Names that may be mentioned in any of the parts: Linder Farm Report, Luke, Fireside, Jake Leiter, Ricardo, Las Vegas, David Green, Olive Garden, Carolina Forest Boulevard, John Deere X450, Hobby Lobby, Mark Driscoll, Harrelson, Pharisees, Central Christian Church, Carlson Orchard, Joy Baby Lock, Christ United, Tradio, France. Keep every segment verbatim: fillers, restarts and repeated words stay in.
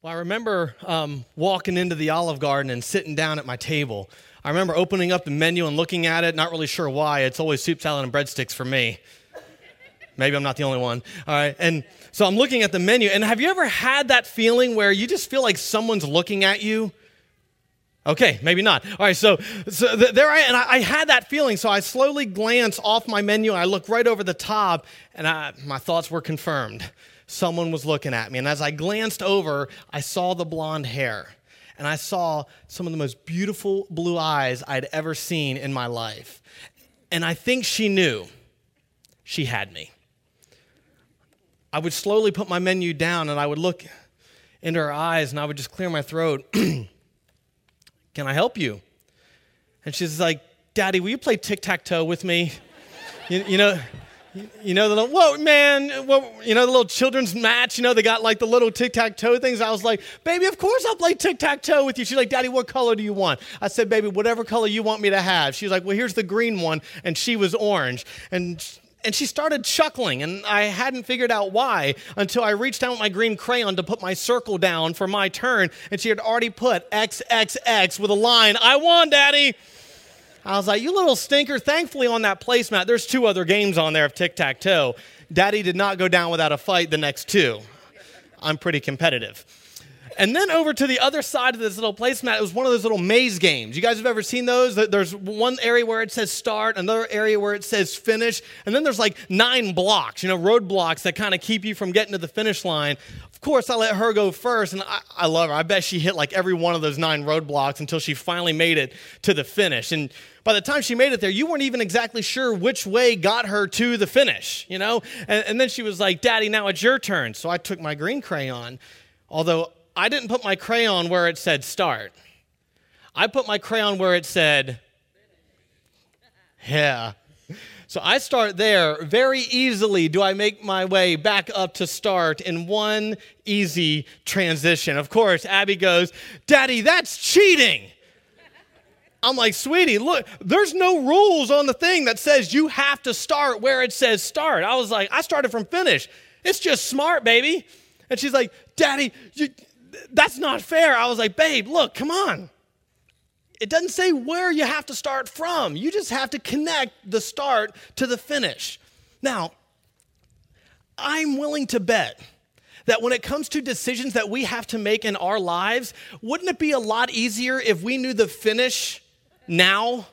Well, I remember um, walking into the Olive Garden and sitting down at my table. I remember opening up the menu and looking at it, not really sure why. It's always soup, salad, and breadsticks for me. Maybe I'm not the only one. All right. And so I'm looking at the menu. And have you ever had that feeling where you just feel like someone's looking at you? Okay, maybe not. All right, so so th- there I am, and I, I had that feeling, so I slowly glance off my menu, and I look right over the top, and I, my thoughts were confirmed. Someone was looking at me, and as I glanced over, I saw the blonde hair, and I saw some of the most beautiful blue eyes I'd ever seen in my life, and I think she knew she had me. I would slowly put my menu down, and I would look into her eyes, and I would just clear my throat. Can I help you? And she's like, Daddy, will you play tic-tac-toe with me? you, you know, you, you know the little, whoa, man, whoa, you know the little children's match, you know, they got like the little tic-tac-toe things. I was like, baby, of course I'll play tic-tac-toe with you. She's like, Daddy, what color do you want? I said, baby, whatever color you want me to have. She's like, well, here's the green one, and she was orange. And she, And she started chuckling, and I hadn't figured out why until I reached down with my green crayon to put my circle down for my turn, and she had already put triple X with a line, I won, Daddy. I was like, you little stinker. Thankfully, on that placemat, there's two other games on there of tic-tac-toe. Daddy did not go down without a fight the next two. I'm pretty competitive. And then over to the other side of this little placemat, it was one of those little maze games. You guys have ever seen those? There's one area where it says start, another area where it says finish, and then there's like nine blocks, you know, roadblocks that kind of keep you from getting to the finish line. Of course, I let her go first, and I, I love her. I bet she hit like every one of those nine roadblocks until she finally made it to the finish. And by the time she made it there, you weren't even exactly sure which way got her to the finish, you know? And, and then she was like, Daddy, now it's your turn. So I took my green crayon, although I didn't put my crayon where it said start. I put my crayon where it said, yeah. So I start there. Very easily do I make my way back up to start in one easy transition. Of course, Abby goes, Daddy, that's cheating. I'm like, sweetie, look, there's no rules on the thing that says you have to start where it says start. I was like, I started from finish. It's just smart, baby. And she's like, Daddy, you... that's not fair. I was like, babe, look, come on. It doesn't say where you have to start from. You just have to connect the start to the finish. Now, I'm willing to bet that when it comes to decisions that we have to make in our lives, wouldn't it be a lot easier if we knew the finish now?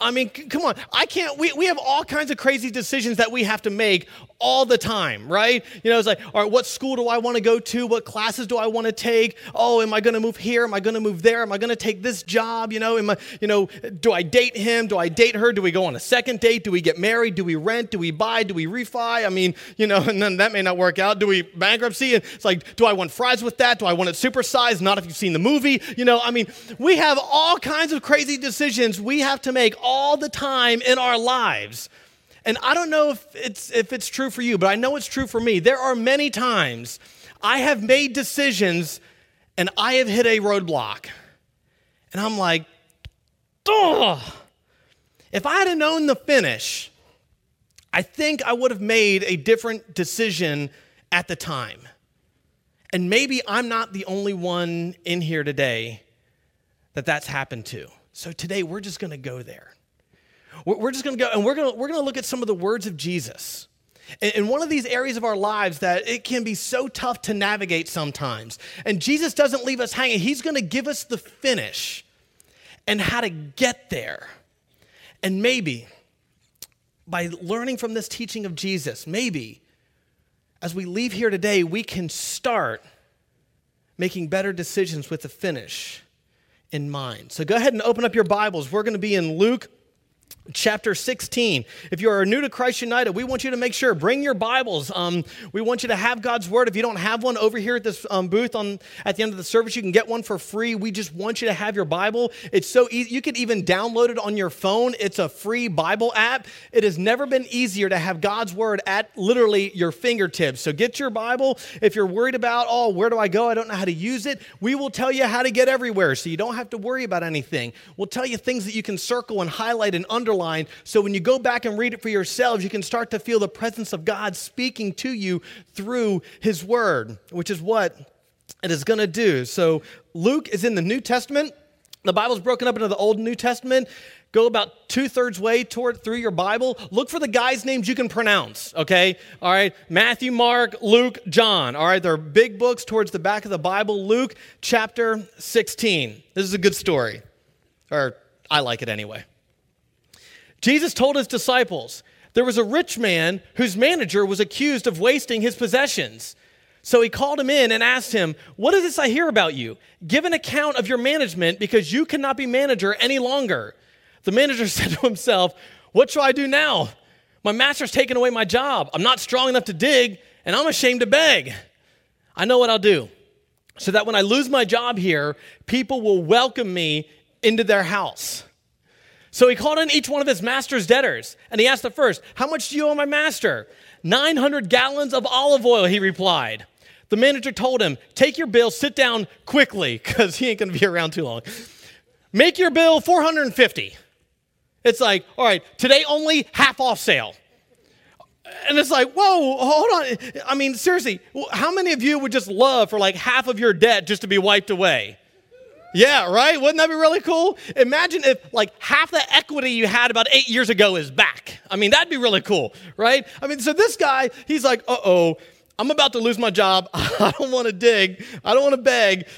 I mean, c- come on. I can't, we, we have all kinds of crazy decisions that we have to make all the time, right? You know, it's like, all right, what school do I want to go to? What classes do I want to take? Oh, am I going to move here? Am I going to move there? Am I going to take this job? You know, am I, you know, do I date him? Do I date her? Do we go on a second date? Do we get married? Do we rent? Do we buy? Do we refi? I mean, you know, and then that may not work out. Do we bankruptcy? It's like, do I want fries with that? Do I want it supersized? Not if you've seen the movie. You know, I mean, we have all kinds of crazy decisions we have to make all the time in our lives. And I don't know if it's if it's true for you, but I know it's true for me. There are many times I have made decisions and I have hit a roadblock. And I'm like, duh. If I had known the finish, I think I would have made a different decision at the time. And maybe I'm not the only one in here today that that's happened to. So today we're just going to go there. We're just going to go, and we're going to we're going to look at some of the words of Jesus in one of these areas of our lives that it can be so tough to navigate sometimes. And Jesus doesn't leave us hanging. He's going to give us the finish and how to get there. And maybe by learning from this teaching of Jesus, maybe as we leave here today, we can start making better decisions with the finish in mind. So go ahead and open up your Bibles. We're going to be in Luke chapter sixteen. If you are new to Christ United, we want you to make sure, bring your Bibles. Um, we want you to have God's Word. If you don't have one over here at this um, booth on at the end of the service, you can get one for free. We just want you to have your Bible. It's so easy. You could even download it on your phone. It's a free Bible app. It has never been easier to have God's Word at literally your fingertips. So get your Bible. If you're worried about, oh, where do I go? I don't know how to use it. We will tell you how to get everywhere, so you don't have to worry about anything. We'll tell you things that you can circle and highlight and underline. So when you go back and read it for yourselves, you can start to feel the presence of God speaking to you through his word, which is what it is going to do. So Luke is in the New Testament. The Bible's broken up into the Old and New Testament. Go about two-thirds way toward through your Bible. Look for the guys' names you can pronounce, okay? All right, Matthew, Mark, Luke, John. All right, they're big books towards the back of the Bible. Luke chapter sixteen. This is a good story, or I like it anyway. Jesus told his disciples, there was a rich man whose manager was accused of wasting his possessions. So he called him in and asked him, what is this I hear about you? Give an account of your management, because you cannot be manager any longer. The manager said to himself, what shall I do now? My master's taken away my job. I'm not strong enough to dig, and I'm ashamed to beg. I know what I'll do, so that when I lose my job here, people will welcome me into their house. So he called in each one of his master's debtors, and he asked the first, how much do you owe my master? nine hundred gallons of olive oil, he replied. The manager told him, take your bill, sit down quickly, because he ain't going to be around too long. Make your bill four hundred fifty. It's like, all right, today only, half off sale. And it's like, whoa, hold on. I mean, seriously, how many of you would just love for like half of your debt just to be wiped away? Yeah, right? Wouldn't that be really cool? Imagine if like half the equity you had about eight years ago is back. I mean, that'd be really cool, right? I mean, so this guy, he's like, uh-oh, I'm about to lose my job. I don't want to dig. I don't want to beg.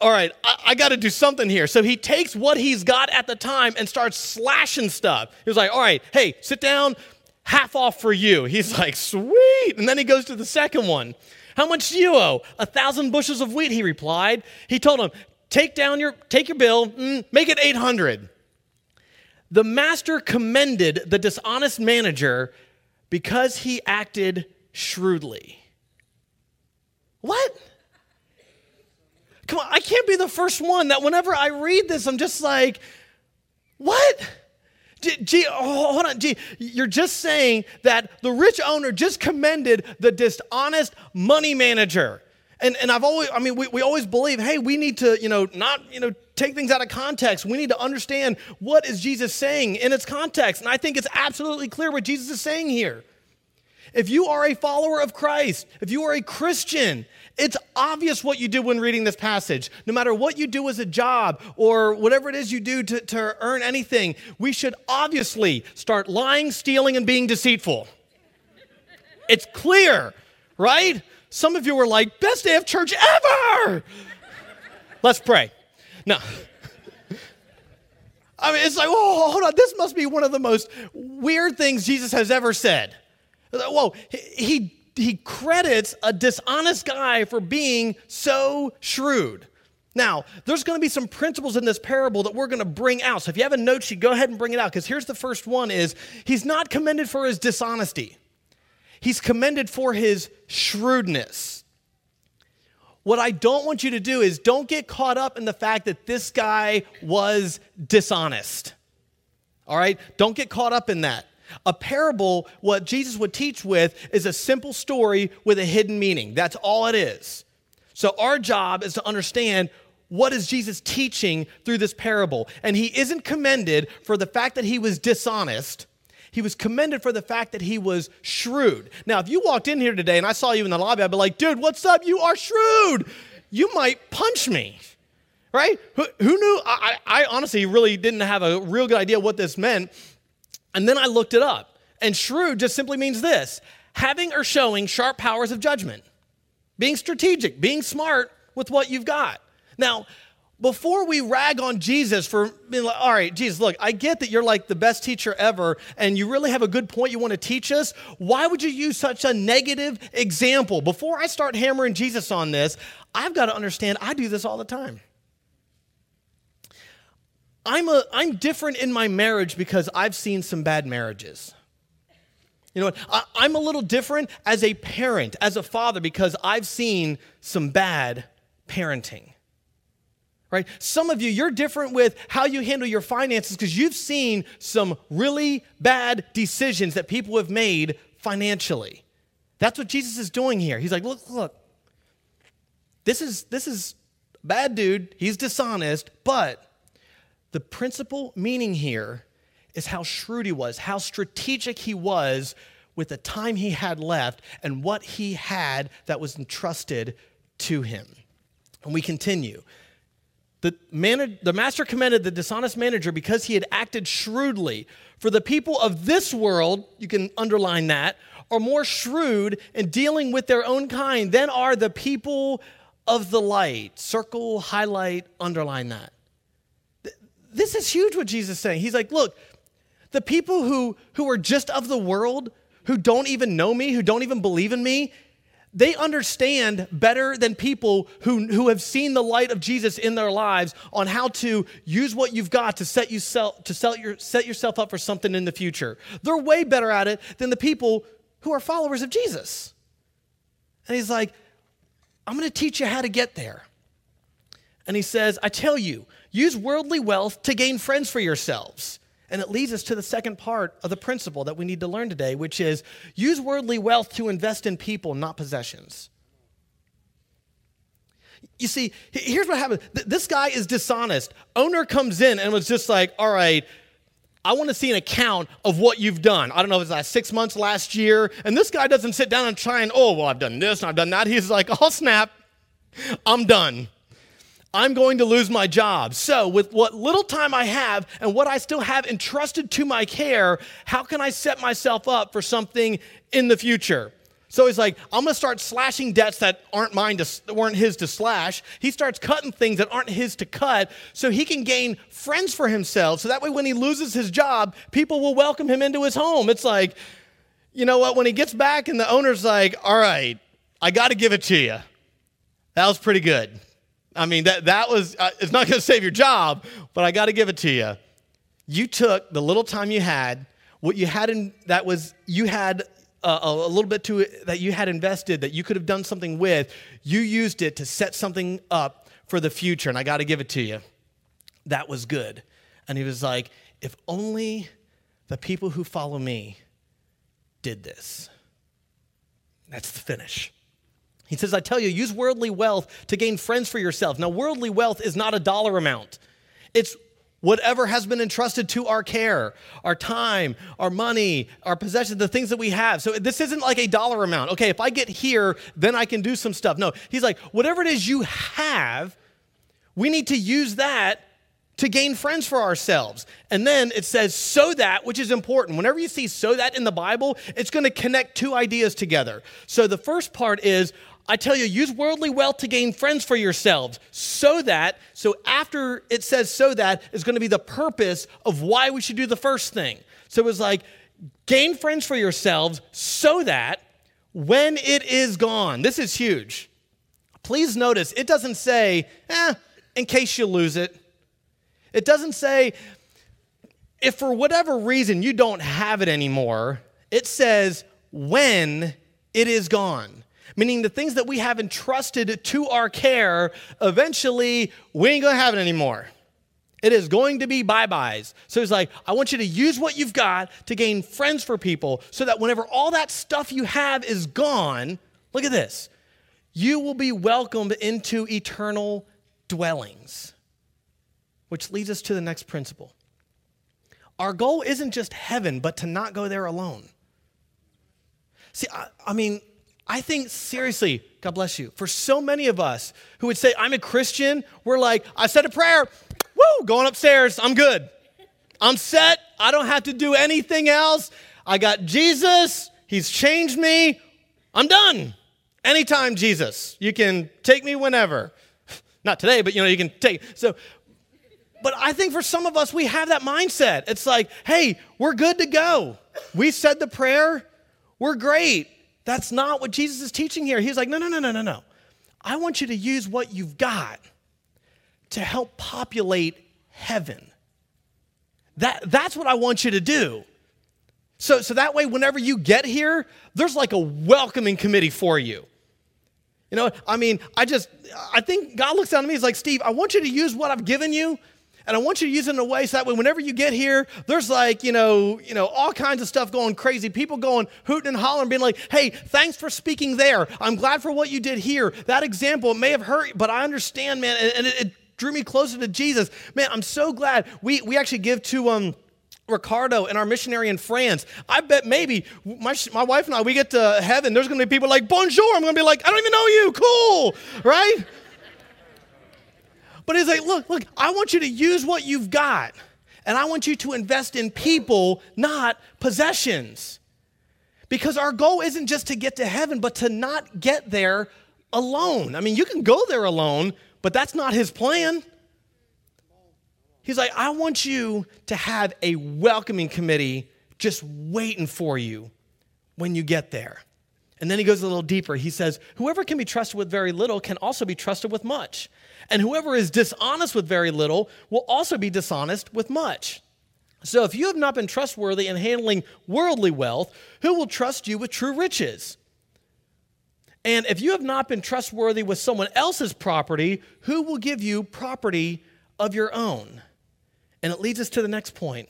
All right, I, I got to do something here. So he takes what he's got at the time and starts slashing stuff. He was like, all right, hey, sit down, half off for you. He's like, sweet. And then he goes to the second one. How much do you owe? A thousand bushels of wheat, he replied. He told him, take down your, take your bill, mm, make it eight hundred. The master commended the dishonest manager because he acted shrewdly. What? Come on, I can't be the first one that whenever I read this, I'm just like, what? G- G- oh, hold on, G- you're just saying that the rich owner just commended the dishonest money manager. And and I've always, I mean, we, we always believe, hey, we need to, you know, not, you know, take things out of context. We need to understand what is Jesus saying in its context. And I think it's absolutely clear what Jesus is saying here. If you are a follower of Christ, if you are a Christian, it's obvious what you do when reading this passage. No matter what you do as a job or whatever it is you do to, to earn anything, we should obviously start lying, stealing, and being deceitful. It's clear, right? Some of you were like, best day of church ever! Let's pray. No. I mean, it's like, oh, hold on. This must be one of the most weird things Jesus has ever said. Whoa, he he credits a dishonest guy for being so shrewd. Now, there's going to be some principles in this parable that we're going to bring out. So if you have a note sheet, go ahead and bring it out, because here's the first one is, he's not commended for his dishonesty. He's commended for his shrewdness. What I don't want you to do is don't get caught up in the fact that this guy was dishonest. All right? Don't get caught up in that. A parable, what Jesus would teach with, is a simple story with a hidden meaning. That's all it is. So our job is to understand what is Jesus teaching through this parable. And he isn't commended for the fact that he was dishonest. He was commended for the fact that he was shrewd. Now, if you walked in here today and I saw you in the lobby, I'd be like, dude, what's up? You are shrewd. You might punch me. Right? Who, who knew? I, I honestly really didn't have a real good idea what this meant. And then I looked it up, and shrewd just simply means this: having or showing sharp powers of judgment, being strategic, being smart with what you've got. Now, before we rag on Jesus for being like, all right, Jesus, look, I get that you're like the best teacher ever, and you really have a good point you want to teach us. Why would you use such a negative example? Before I start hammering Jesus on this, I've got to understand I do this all the time. I'm a I'm different in my marriage because I've seen some bad marriages. You know what? I, I'm a little different as a parent, as a father, because I've seen some bad parenting. Right? Some of you, you're different with how you handle your finances because you've seen some really bad decisions that people have made financially. That's what Jesus is doing here. He's like, look, look, this is this is bad dude. He's dishonest, but the principal meaning here is how shrewd he was, how strategic he was with the time he had left and what he had that was entrusted to him. And we continue. The, man, the master commended the dishonest manager because he had acted shrewdly. For the people of this world, you can underline that, are more shrewd in dealing with their own kind than are the people of the light. Circle, highlight, underline that. This is huge what Jesus is saying. He's like, look, the people who, who are just of the world, who don't even know me, who don't even believe in me, they understand better than people who, who have seen the light of Jesus in their lives on how to use what you've got to set yourself to set your, set yourself up for something in the future. They're way better at it than the people who are followers of Jesus. And he's like, I'm going to teach you how to get there. And he says, I tell you, use worldly wealth to gain friends for yourselves. And it leads us to the second part of the principle that we need to learn today, which is use worldly wealth to invest in people, not possessions. You see, here's what happened. This guy is dishonest. Owner comes in and was just like, all right, I want to see an account of what you've done. I don't know if it's like six months last year. And this guy doesn't sit down and try and, oh, well, I've done this and I've done that. He's like, oh, snap, I'm done. I'm going to lose my job. So with what little time I have and what I still have entrusted to my care, how can I set myself up for something in the future? So he's like, I'm going to start slashing debts that aren't mine to, weren't his to slash. He starts cutting things that aren't his to cut so he can gain friends for himself. So that way when he loses his job, people will welcome him into his home. It's like, you know what, when he gets back and the owner's like, all right, I got to give it to you. That was pretty good. I mean, that that was, uh, it's not going to save your job, but I got to give it to you. You took the little time you had, what you had in, that was, you had a, a little bit to it that you had invested that you could have done something with. You used it to set something up for the future, and I got to give it to you. That was good. And he was like, if only the people who follow me did this. That's the finish. He says, I tell you, use worldly wealth to gain friends for yourself. Now, worldly wealth is not a dollar amount. It's whatever has been entrusted to our care, our time, our money, our possessions, the things that we have. So this isn't like a dollar amount. Okay, if I get here, then I can do some stuff. No, he's like, whatever it is you have, we need to use that to gain friends for ourselves. And then it says, so that, which is important. Whenever you see so that in the Bible, it's going to connect two ideas together. So the first part is, I tell you, use worldly wealth to gain friends for yourselves so that, so after it says so that is going to be the purpose of why we should do the first thing. So it was like, gain friends for yourselves so that when it is gone, this is huge. Please notice, it doesn't say, eh, in case you lose it. It doesn't say, if for whatever reason you don't have it anymore, it says when it is gone. Meaning the things that we have entrusted to our care, eventually we ain't going to have it anymore. It is going to be bye-byes. So he's like, I want you to use what you've got to gain friends for people so that whenever all that stuff you have is gone, look at this, you will be welcomed into eternal dwellings. Which leads us to the next principle. Our goal isn't just heaven, but to not go there alone. See, I, I mean... I think, seriously, God bless you, for so many of us who would say, I'm a Christian, we're like, I said a prayer, woo, going upstairs, I'm good. I'm set, I don't have to do anything else. I got Jesus, he's changed me, I'm done. Anytime, Jesus, you can take me whenever. Not today, but you know, you can take, so, but I think for some of us, we have that mindset. It's like, hey, we're good to go. We said the prayer, we're great. That's not what Jesus is teaching here. He's like, no, no, no, no, no, no. I want you to use what you've got to help populate heaven. That, that's what I want you to do. So, so that way, whenever you get here, there's like a welcoming committee for you. You know, I mean, I just, I think God looks down at me, he's like, Steve, I want you to use what I've given you. And I want you to use it in a way so that way whenever you get here, there's like, you know, you know, all kinds of stuff going crazy. People going hooting and hollering, being like, hey, thanks for speaking there. I'm glad for what you did here. That example, it may have hurt, but I understand, man. And, and it, it drew me closer to Jesus. Man, I'm so glad. We we actually give to um Ricardo and our missionary in France. I bet maybe my my wife and I, we get to heaven, there's going to be people like, bonjour. I'm going to be like, I don't even know you. Cool, right? But he's like, look, look, I want you to use what you've got. And I want you to invest in people, not possessions. Because our goal isn't just to get to heaven, but to not get there alone. I mean, you can go there alone, but that's not his plan. He's like, I want you to have a welcoming committee just waiting for you when you get there. And then he goes a little deeper. He says, whoever can be trusted with very little can also be trusted with much. And whoever is dishonest with very little will also be dishonest with much. So if you have not been trustworthy in handling worldly wealth, who will trust you with true riches? And if you have not been trustworthy with someone else's property, who will give you property of your own? And it leads us to the next point,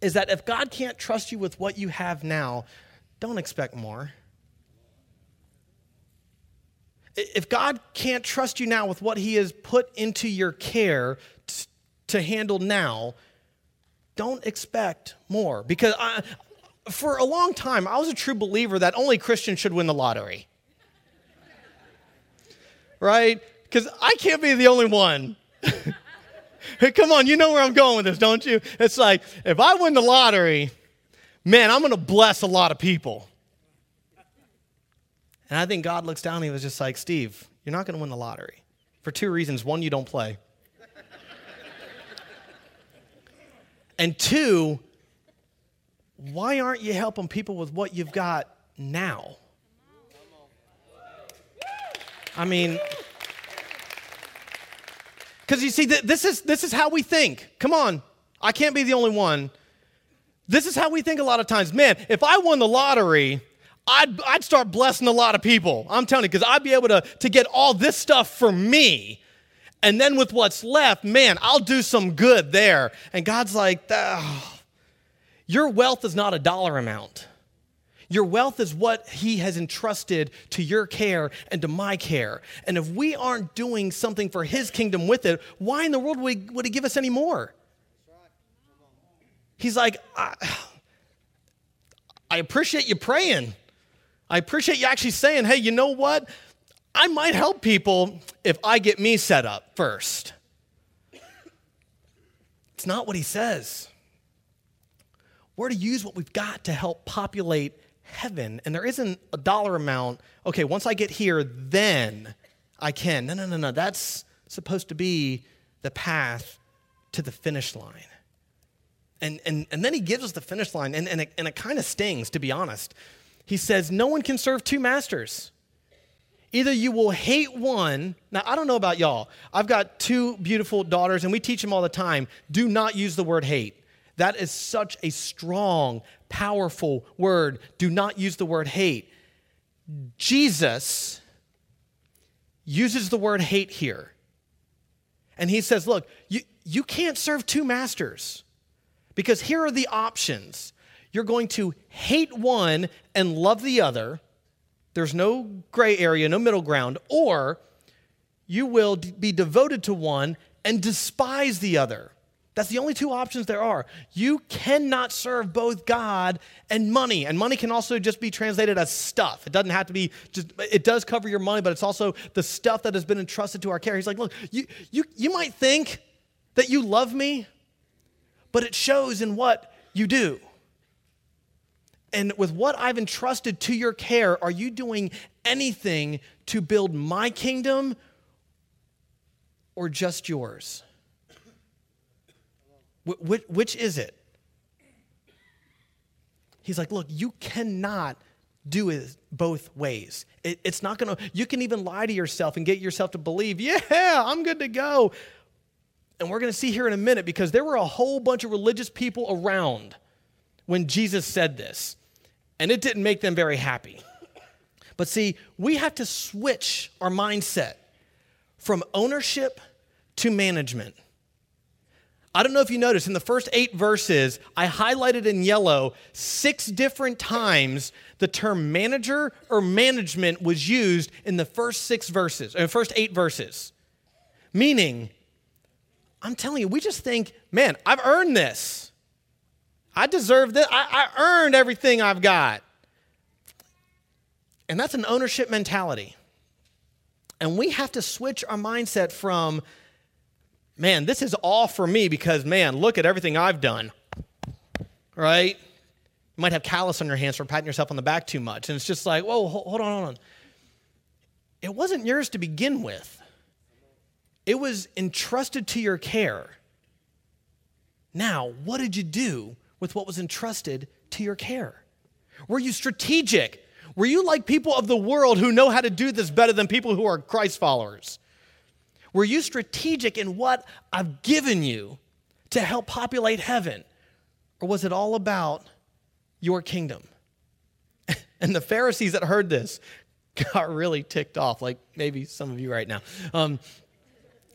is that if God can't trust you with what you have now, don't expect more. If God can't trust you now with what he has put into your care t- to handle now, don't expect more. Because I, for a long time, I was a true believer that only Christians should win the lottery. Right? Because I can't be the only one. Come on, you know where I'm going with this, don't you? It's like, if I win the lottery, man, I'm going to bless a lot of people. And I think God looks down and he was just like, Steve, you're not going to win the lottery for two reasons. One, you don't play. And two, why aren't you helping people with what you've got now? I mean, because you see, this is this is how we think. Come on, I can't be the only one. This is how we think a lot of times. Man, if I won the lottery, I'd, I'd start blessing a lot of people. I'm telling you, because I'd be able to, to get all this stuff for me. And then with what's left, man, I'll do some good there. And God's like, oh, your wealth is not a dollar amount. Your wealth is what he has entrusted to your care and to my care. And if we aren't doing something for his kingdom with it, why in the world would he, would he give us any more? He's like, I, I appreciate you praying. I appreciate you actually saying, hey, you know what? I might help people if I get me set up first. It's not what he says. We're to use what we've got to help populate heaven. And there isn't a dollar amount. Okay, once I get here, then I can. No, no, no, no. That's supposed to be the path to the finish line. And and, and then he gives us the finish line, and, and it, and it kind of stings, to be honest. He says, no one can serve two masters. Either you will hate one. Now, I don't know about y'all. I've got two beautiful daughters, and we teach them all the time, do not use the word hate. That is such a strong, powerful word. Do not use the word hate. Jesus uses the word hate here. And he says, look, you, you can't serve two masters, because here are the options. You're going to hate one and love the other. There's no gray area, no middle ground. Or you will be devoted to one and despise the other. That's the only two options there are. You cannot serve both God and money. And money can also just be translated as stuff. It doesn't have to be just, it does cover your money, but it's also the stuff that has been entrusted to our care. He's like, look, you you you might think that you love me, but it shows in what you do. And with what I've entrusted to your care, are you doing anything to build my kingdom or just yours? Which, which is it? He's like, look, you cannot do it both ways. It, it's not going to, you can even lie to yourself and get yourself to believe, yeah, I'm good to go. And we're going to see here in a minute, because there were a whole bunch of religious people around when Jesus said this, and it didn't make them very happy. But see, we have to switch our mindset from ownership to management. I don't know if you noticed, in the first eight verses, I highlighted in yellow six different times the term manager or management was used in the first six verses, or first eight verses. Meaning, I'm telling you, we just think, man, I've earned this. I deserve this. I, I earned everything I've got. And that's an ownership mentality. And we have to switch our mindset from, man, this is all for me because, man, look at everything I've done, right? You might have callus on your hands for patting yourself on the back too much. And it's just like, whoa, hold on, hold on. It wasn't yours to begin with. It was entrusted to your care. Now, what did you do with what was entrusted to your care? Were you strategic? Were you like people of the world who know how to do this better than people who are Christ followers? Were you strategic in what I've given you to help populate heaven? Or was it all about your kingdom? And the Pharisees that heard this got really ticked off, like maybe some of you right now. Um,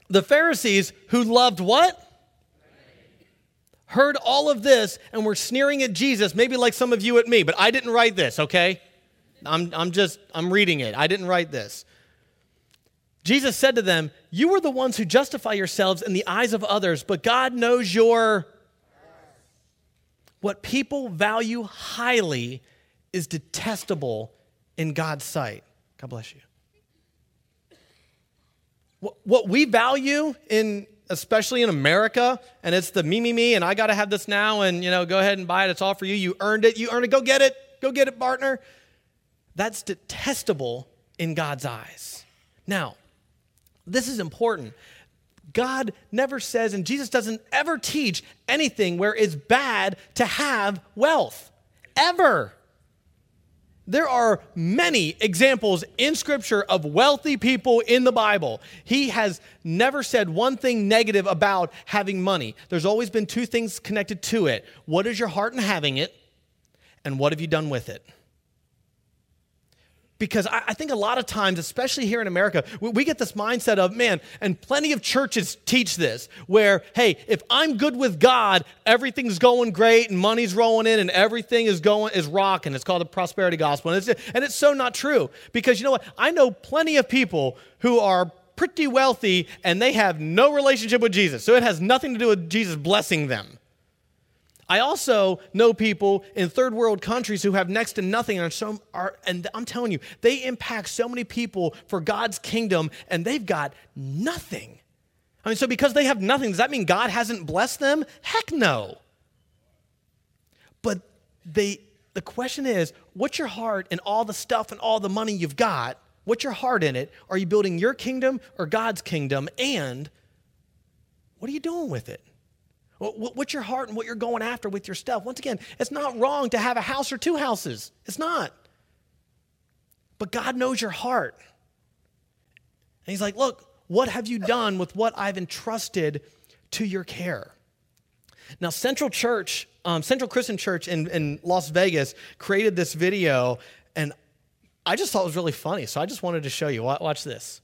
the Pharisees who loved what? Heard all of this and were sneering at Jesus, maybe like some of you at me, but I didn't write this, okay? I'm I'm just, I'm reading it. I didn't write this. Jesus said to them, you are the ones who justify yourselves in the eyes of others, but God knows your... What people value highly is detestable in God's sight. God bless you. What, what we value in... especially in America, and it's the me, me, me, and I got to have this now, and, you know, go ahead and buy it. It's all for you. You earned it. You earned it. Go get it. Go get it, partner. That's detestable in God's eyes. Now, this is important. God never says, and Jesus doesn't ever teach anything where it's bad to have wealth, ever. There are many examples in Scripture of wealthy people in the Bible. He has never said one thing negative about having money. There's always been two things connected to it. What is your heart in having it? And what have you done with it? Because I think a lot of times, especially here in America, we get this mindset of, man, and plenty of churches teach this, where, hey, if I'm good with God, everything's going great and money's rolling in and everything is going is rocking. It's called the prosperity gospel. And it's, and it's so not true. Because you know what? I know plenty of people who are pretty wealthy and they have no relationship with Jesus. So it has nothing to do with Jesus blessing them. I also know people in third world countries who have next to nothing, and, are so, are, and I'm telling you, they impact so many people for God's kingdom, and they've got nothing. I mean, so because they have nothing, does that mean God hasn't blessed them? Heck no. But they, the question is, what's your heart in all the stuff and all the money you've got? What's your heart in it? Are you building your kingdom or God's kingdom? And what are you doing with it? What's your heart and what you're going after with your stuff? Once again, it's not wrong to have a house or two houses. It's not. But God knows your heart. And he's like, look, what have you done with what I've entrusted to your care? Now, Central Church, um, Central Christian Church in, in Las Vegas created this video, and I just thought it was really funny, so I just wanted to show you. Watch this.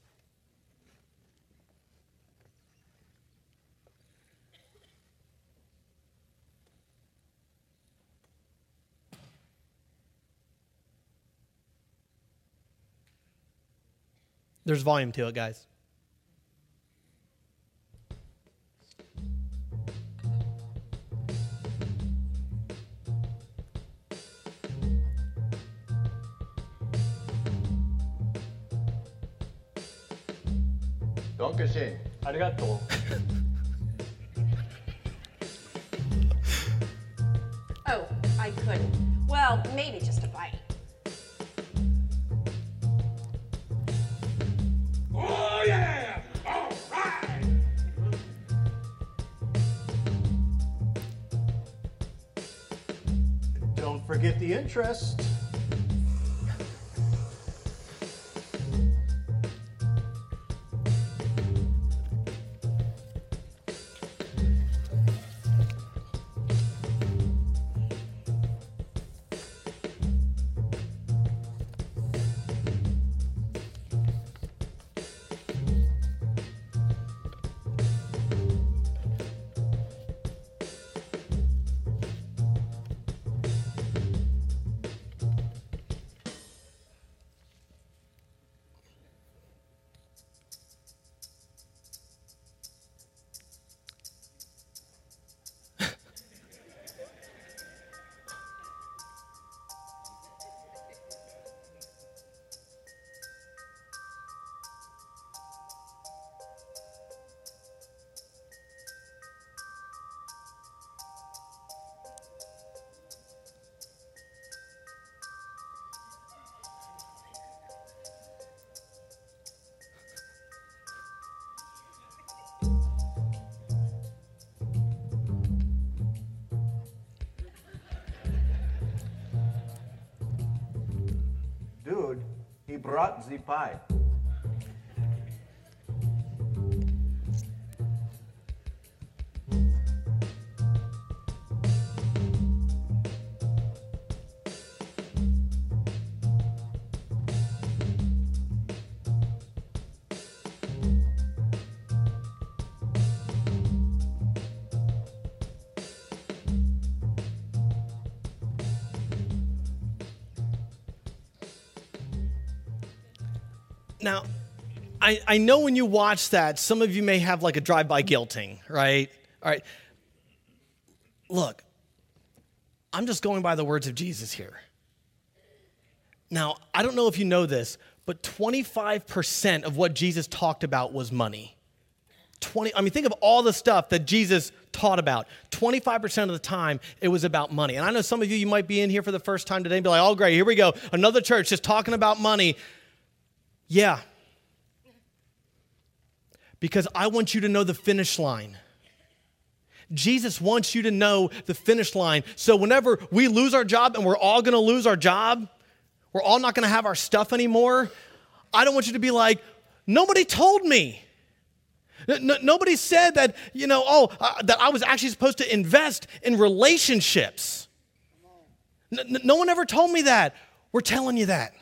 There's volume to it, guys. Dankeschön. Arigato. Oh, I couldn't. Well, maybe just a bite. Oh, yeah! All right! Don't forget the interest. brought the pie. Now, I, I know when you watch that, some of you may have like a drive-by guilting, right? All right. Look, I'm just going by the words of Jesus here. Now, I don't know if you know this, but twenty-five percent of what Jesus talked about was money. twenty I mean, think of all the stuff that Jesus taught about. twenty-five percent of the time, it was about money. And I know some of you, you might be in here for the first time today and be like, oh, great, here we go. Another church just talking about money. Yeah, because I want you to know the finish line. Jesus wants you to know the finish line. So whenever we lose our job, and we're all going to lose our job, we're all not going to have our stuff anymore, I don't want you to be like, nobody told me. No, nobody said that, you know, oh, uh, that I was actually supposed to invest in relationships. No, no one ever told me that. We're telling you that.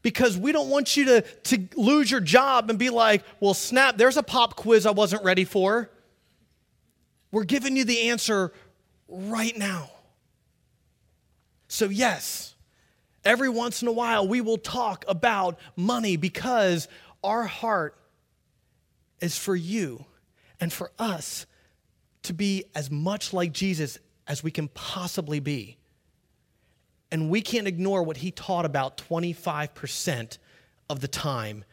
Because we don't want you to, to lose your job and be like, well, snap, there's a pop quiz I wasn't ready for. We're giving you the answer right now. So yes, every once in a while we will talk about money because our heart is for you and for us to be as much like Jesus as we can possibly be. And we can't ignore what he taught about twenty-five percent of the time.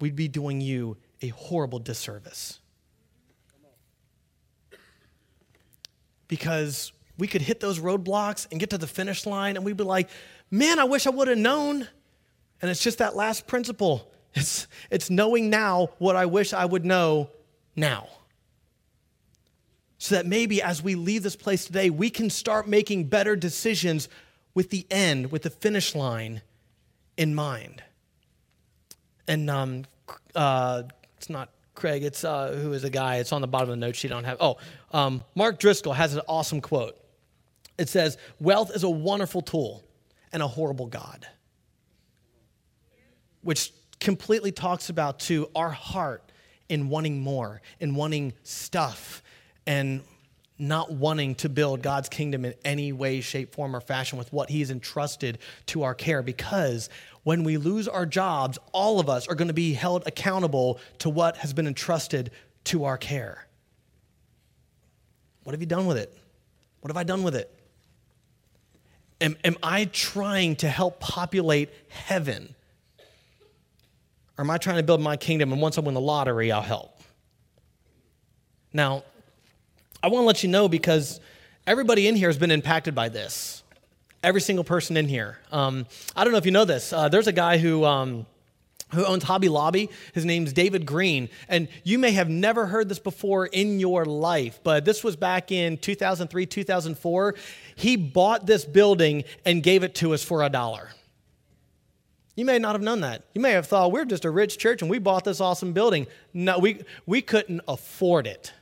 We'd be doing you a horrible disservice. Because we could hit those roadblocks and get to the finish line and we'd be like, man, I wish I would have known. And it's just that last principle. It's, it's knowing now what I wish I would know now. So that maybe as we leave this place today, we can start making better decisions with the end, with the finish line in mind. And um, uh, it's not Craig, it's uh, who is a guy, it's on the bottom of the note sheet. I don't have, oh, um, Mark Driscoll has an awesome quote. It says, wealth is a wonderful tool and a horrible God. Which completely talks about, too, our heart in wanting more, in wanting stuff, and not wanting to build God's kingdom in any way, shape, form, or fashion with what he's entrusted to our care. Because when we lose our jobs, all of us are going to be held accountable to what has been entrusted to our care. What have you done with it? What have I done with it? Am, am I trying to help populate heaven? Or am I trying to build my kingdom and once I win the lottery, I'll help? Now, I want to let you know because everybody in here has been impacted by this. Every single person in here. Um, I don't know if you know this. Uh, there's a guy who um, who owns Hobby Lobby. His name's David Green. And you may have never heard this before in your life, but this was back in two thousand three, two thousand four. He bought this building and gave it to us for a dollar. You may not have known that. You may have thought, we're just a rich church and we bought this awesome building. No, we we couldn't afford it.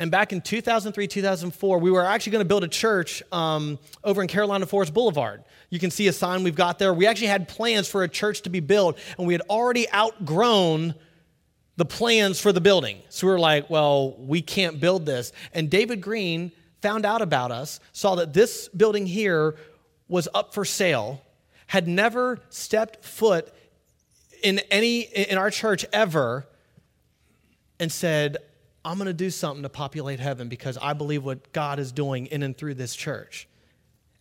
And back in two thousand three, two thousand four, we were actually going to build a church um, over in Carolina Forest Boulevard. You can see a sign we've got there. We actually had plans for a church to be built, and we had already outgrown the plans for the building. So we were like, well, we can't build this. And David Green found out about us, saw that this building here was up for sale, had never stepped foot in any in our church ever, and said, I'm going to do something to populate heaven because I believe what God is doing in and through this church.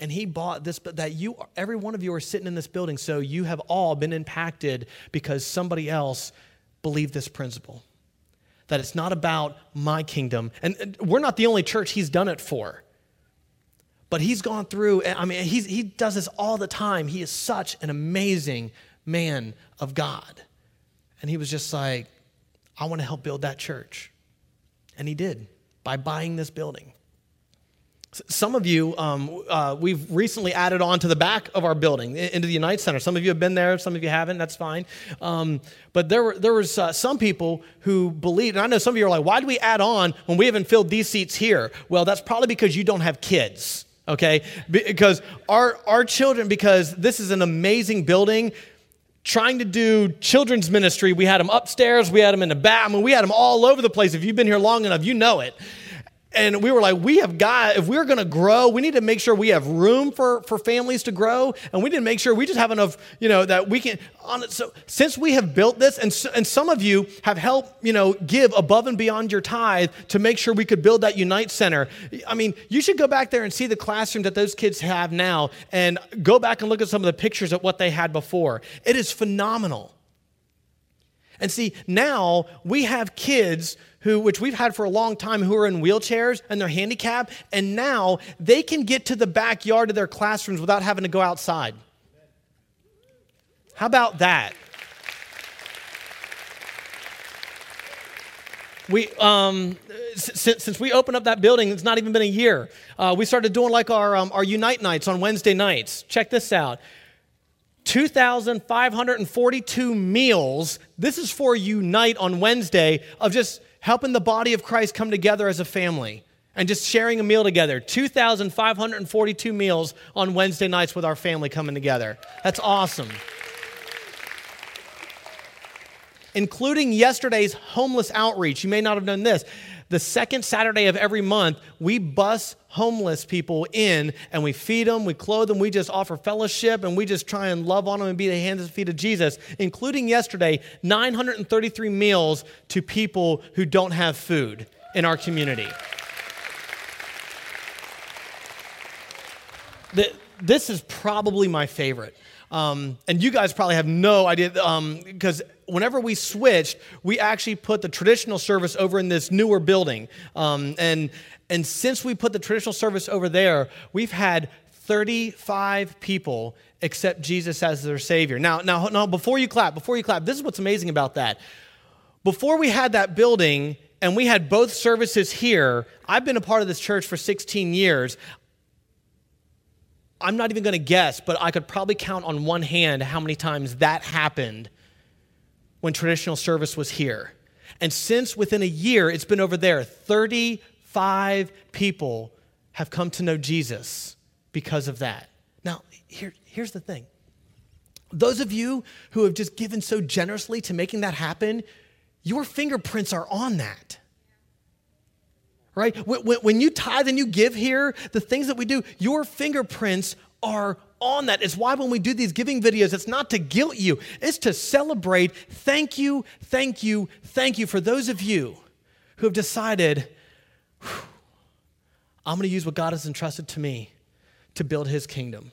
And he bought this, but that you, every one of you are sitting in this building, so you have all been impacted because somebody else believed this principle, that it's not about my kingdom. And we're not the only church he's done it for, but he's gone through, I mean, he's, he does this all the time. He is such an amazing man of God. And he was just like, I want to help build that church. And he did by buying this building. Some of you, um, uh, we've recently added on to the back of our building, into the Unite Center. Some of you have been there, some of you haven't, that's fine. Um, but there were there was uh, some people who believed, and I know some of you are like, why do we add on when we haven't filled these seats here? Well, that's probably because you don't have kids, okay? Because our our children, because this is an amazing building, trying to do children's ministry, we had them upstairs, we had them in the back, I mean, we had them all over the place. If you've been here long enough, you know it. And we were like, we have got, if we're going to grow, we need to make sure we have room for, for families to grow. And we need to make sure we just have enough, you know, that we can, on it. So since we have built this, and so, and some of you have helped, you know, give above and beyond your tithe to make sure we could build that Unite Center. I mean, you should go back there and see the classroom that those kids have now and go back and look at some of the pictures of what they had before. It is phenomenal. And see, now we have kids who, which we've had for a long time, who are in wheelchairs and they're handicapped, and now they can get to the backyard of their classrooms without having to go outside. How about that? We um, since since we opened up that building, it's not even been a year. Uh, we started doing like our um, our Unite nights on Wednesday nights. Check this out. two thousand five hundred forty-two meals, this is for Unite on Wednesday, of just helping the body of Christ come together as a family and just sharing a meal together. two thousand five hundred forty-two meals on Wednesday nights with our family coming together. That's awesome. Including yesterday's homeless outreach. You may not have known this. The second Saturday of every month, we bus homeless people in and we feed them, we clothe them, we just offer fellowship, and we just try and love on them and be the hands and feet of Jesus, including yesterday, nine hundred thirty-three meals to people who don't have food in our community. The, this is probably my favorite. Um, and you guys probably have no idea, because um, whenever we switched, we actually put the traditional service over in this newer building. Um, and and since we put the traditional service over there, we've had thirty-five people accept Jesus as their Savior. Now, now, now, before you clap, before you clap, this is what's amazing about that. Before we had that building and we had both services here, I've been a part of this church for sixteen years. I'm not even going to guess, but I could probably count on one hand how many times that happened when traditional service was here. And since within a year, it's been over there, thirty-five people have come to know Jesus because of that. Now, here, here's the thing. Those of you who have just given so generously to making that happen, your fingerprints are on that. Right? When you tithe and you give here, the things that we do, your fingerprints are on that. It's why when we do these giving videos, it's not to guilt you. It's to celebrate. Thank you, thank you, thank you for those of you who have decided, I'm going to use what God has entrusted to me to build his kingdom.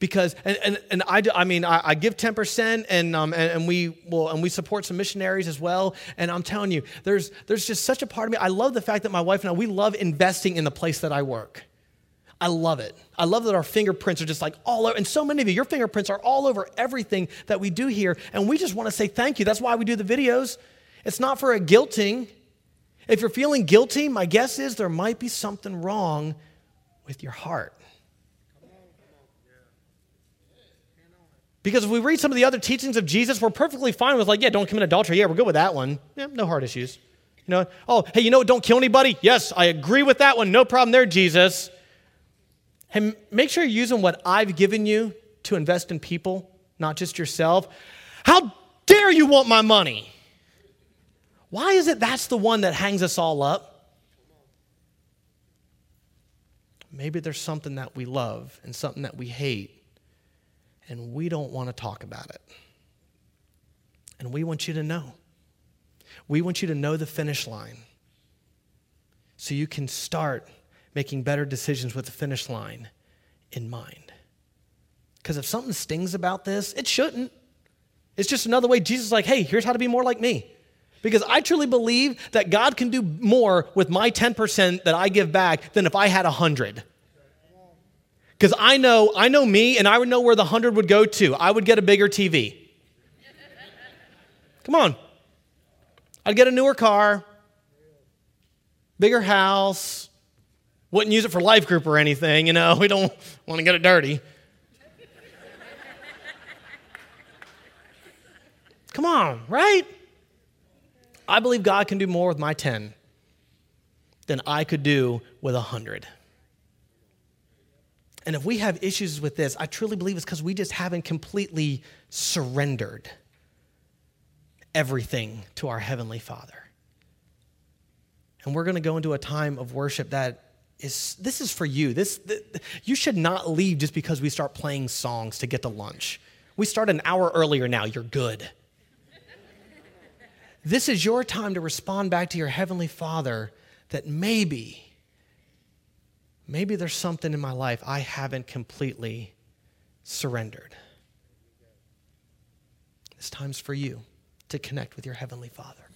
Because, and, and, and I, I mean, I, I give ten percent and, um, and, and we will, and we support some missionaries as well. And I'm telling you, there's, there's just such a part of me. I love the fact that my wife and I, we love investing in the place that I work. I love it. I love that our fingerprints are just like all over. And so many of you, your fingerprints are all over everything that we do here. And we just want to say thank you. That's why we do the videos. It's not for a guilting. If you're feeling guilty, my guess is there might be something wrong with your heart. Because if we read some of the other teachings of Jesus, we're perfectly fine with like, yeah, don't commit adultery. Yeah, we're good with that one. Yeah, no heart issues. You know, oh, hey, you know what? Don't kill anybody. Yes, I agree with that one. No problem there, Jesus. Hey, make sure you're using what I've given you to invest in people, not just yourself. How dare you want my money? Why is it that's the one that hangs us all up? Maybe there's something that we love and something that we hate. And we don't want to talk about it. And we want you to know. We want you to know the finish line so you can start making better decisions with the finish line in mind. Because if something stings about this, it shouldn't. It's just another way Jesus is like, hey, here's how to be more like me. Because I truly believe that God can do more with my ten percent that I give back than if I had one hundred. Because I know I know me, and I would know where the hundred would go to. I would get a bigger T V. Come on. I'd get a newer car, bigger house, Wouldn't use it for life group or anything, you know. We don't want to get it dirty. Come on, right? I believe God can do more with my ten than I could do with one hundred. And if we have issues with this, I truly believe it's because we just haven't completely surrendered everything to our Heavenly Father. And we're going to go into a time of worship that is, this is for you. This, th- you should not leave just because we start playing songs to get to lunch. We start an hour earlier now. You're good. This is your time to respond back to your Heavenly Father that maybe, maybe there's something in my life I haven't completely surrendered. This time's for you to connect with your Heavenly Father.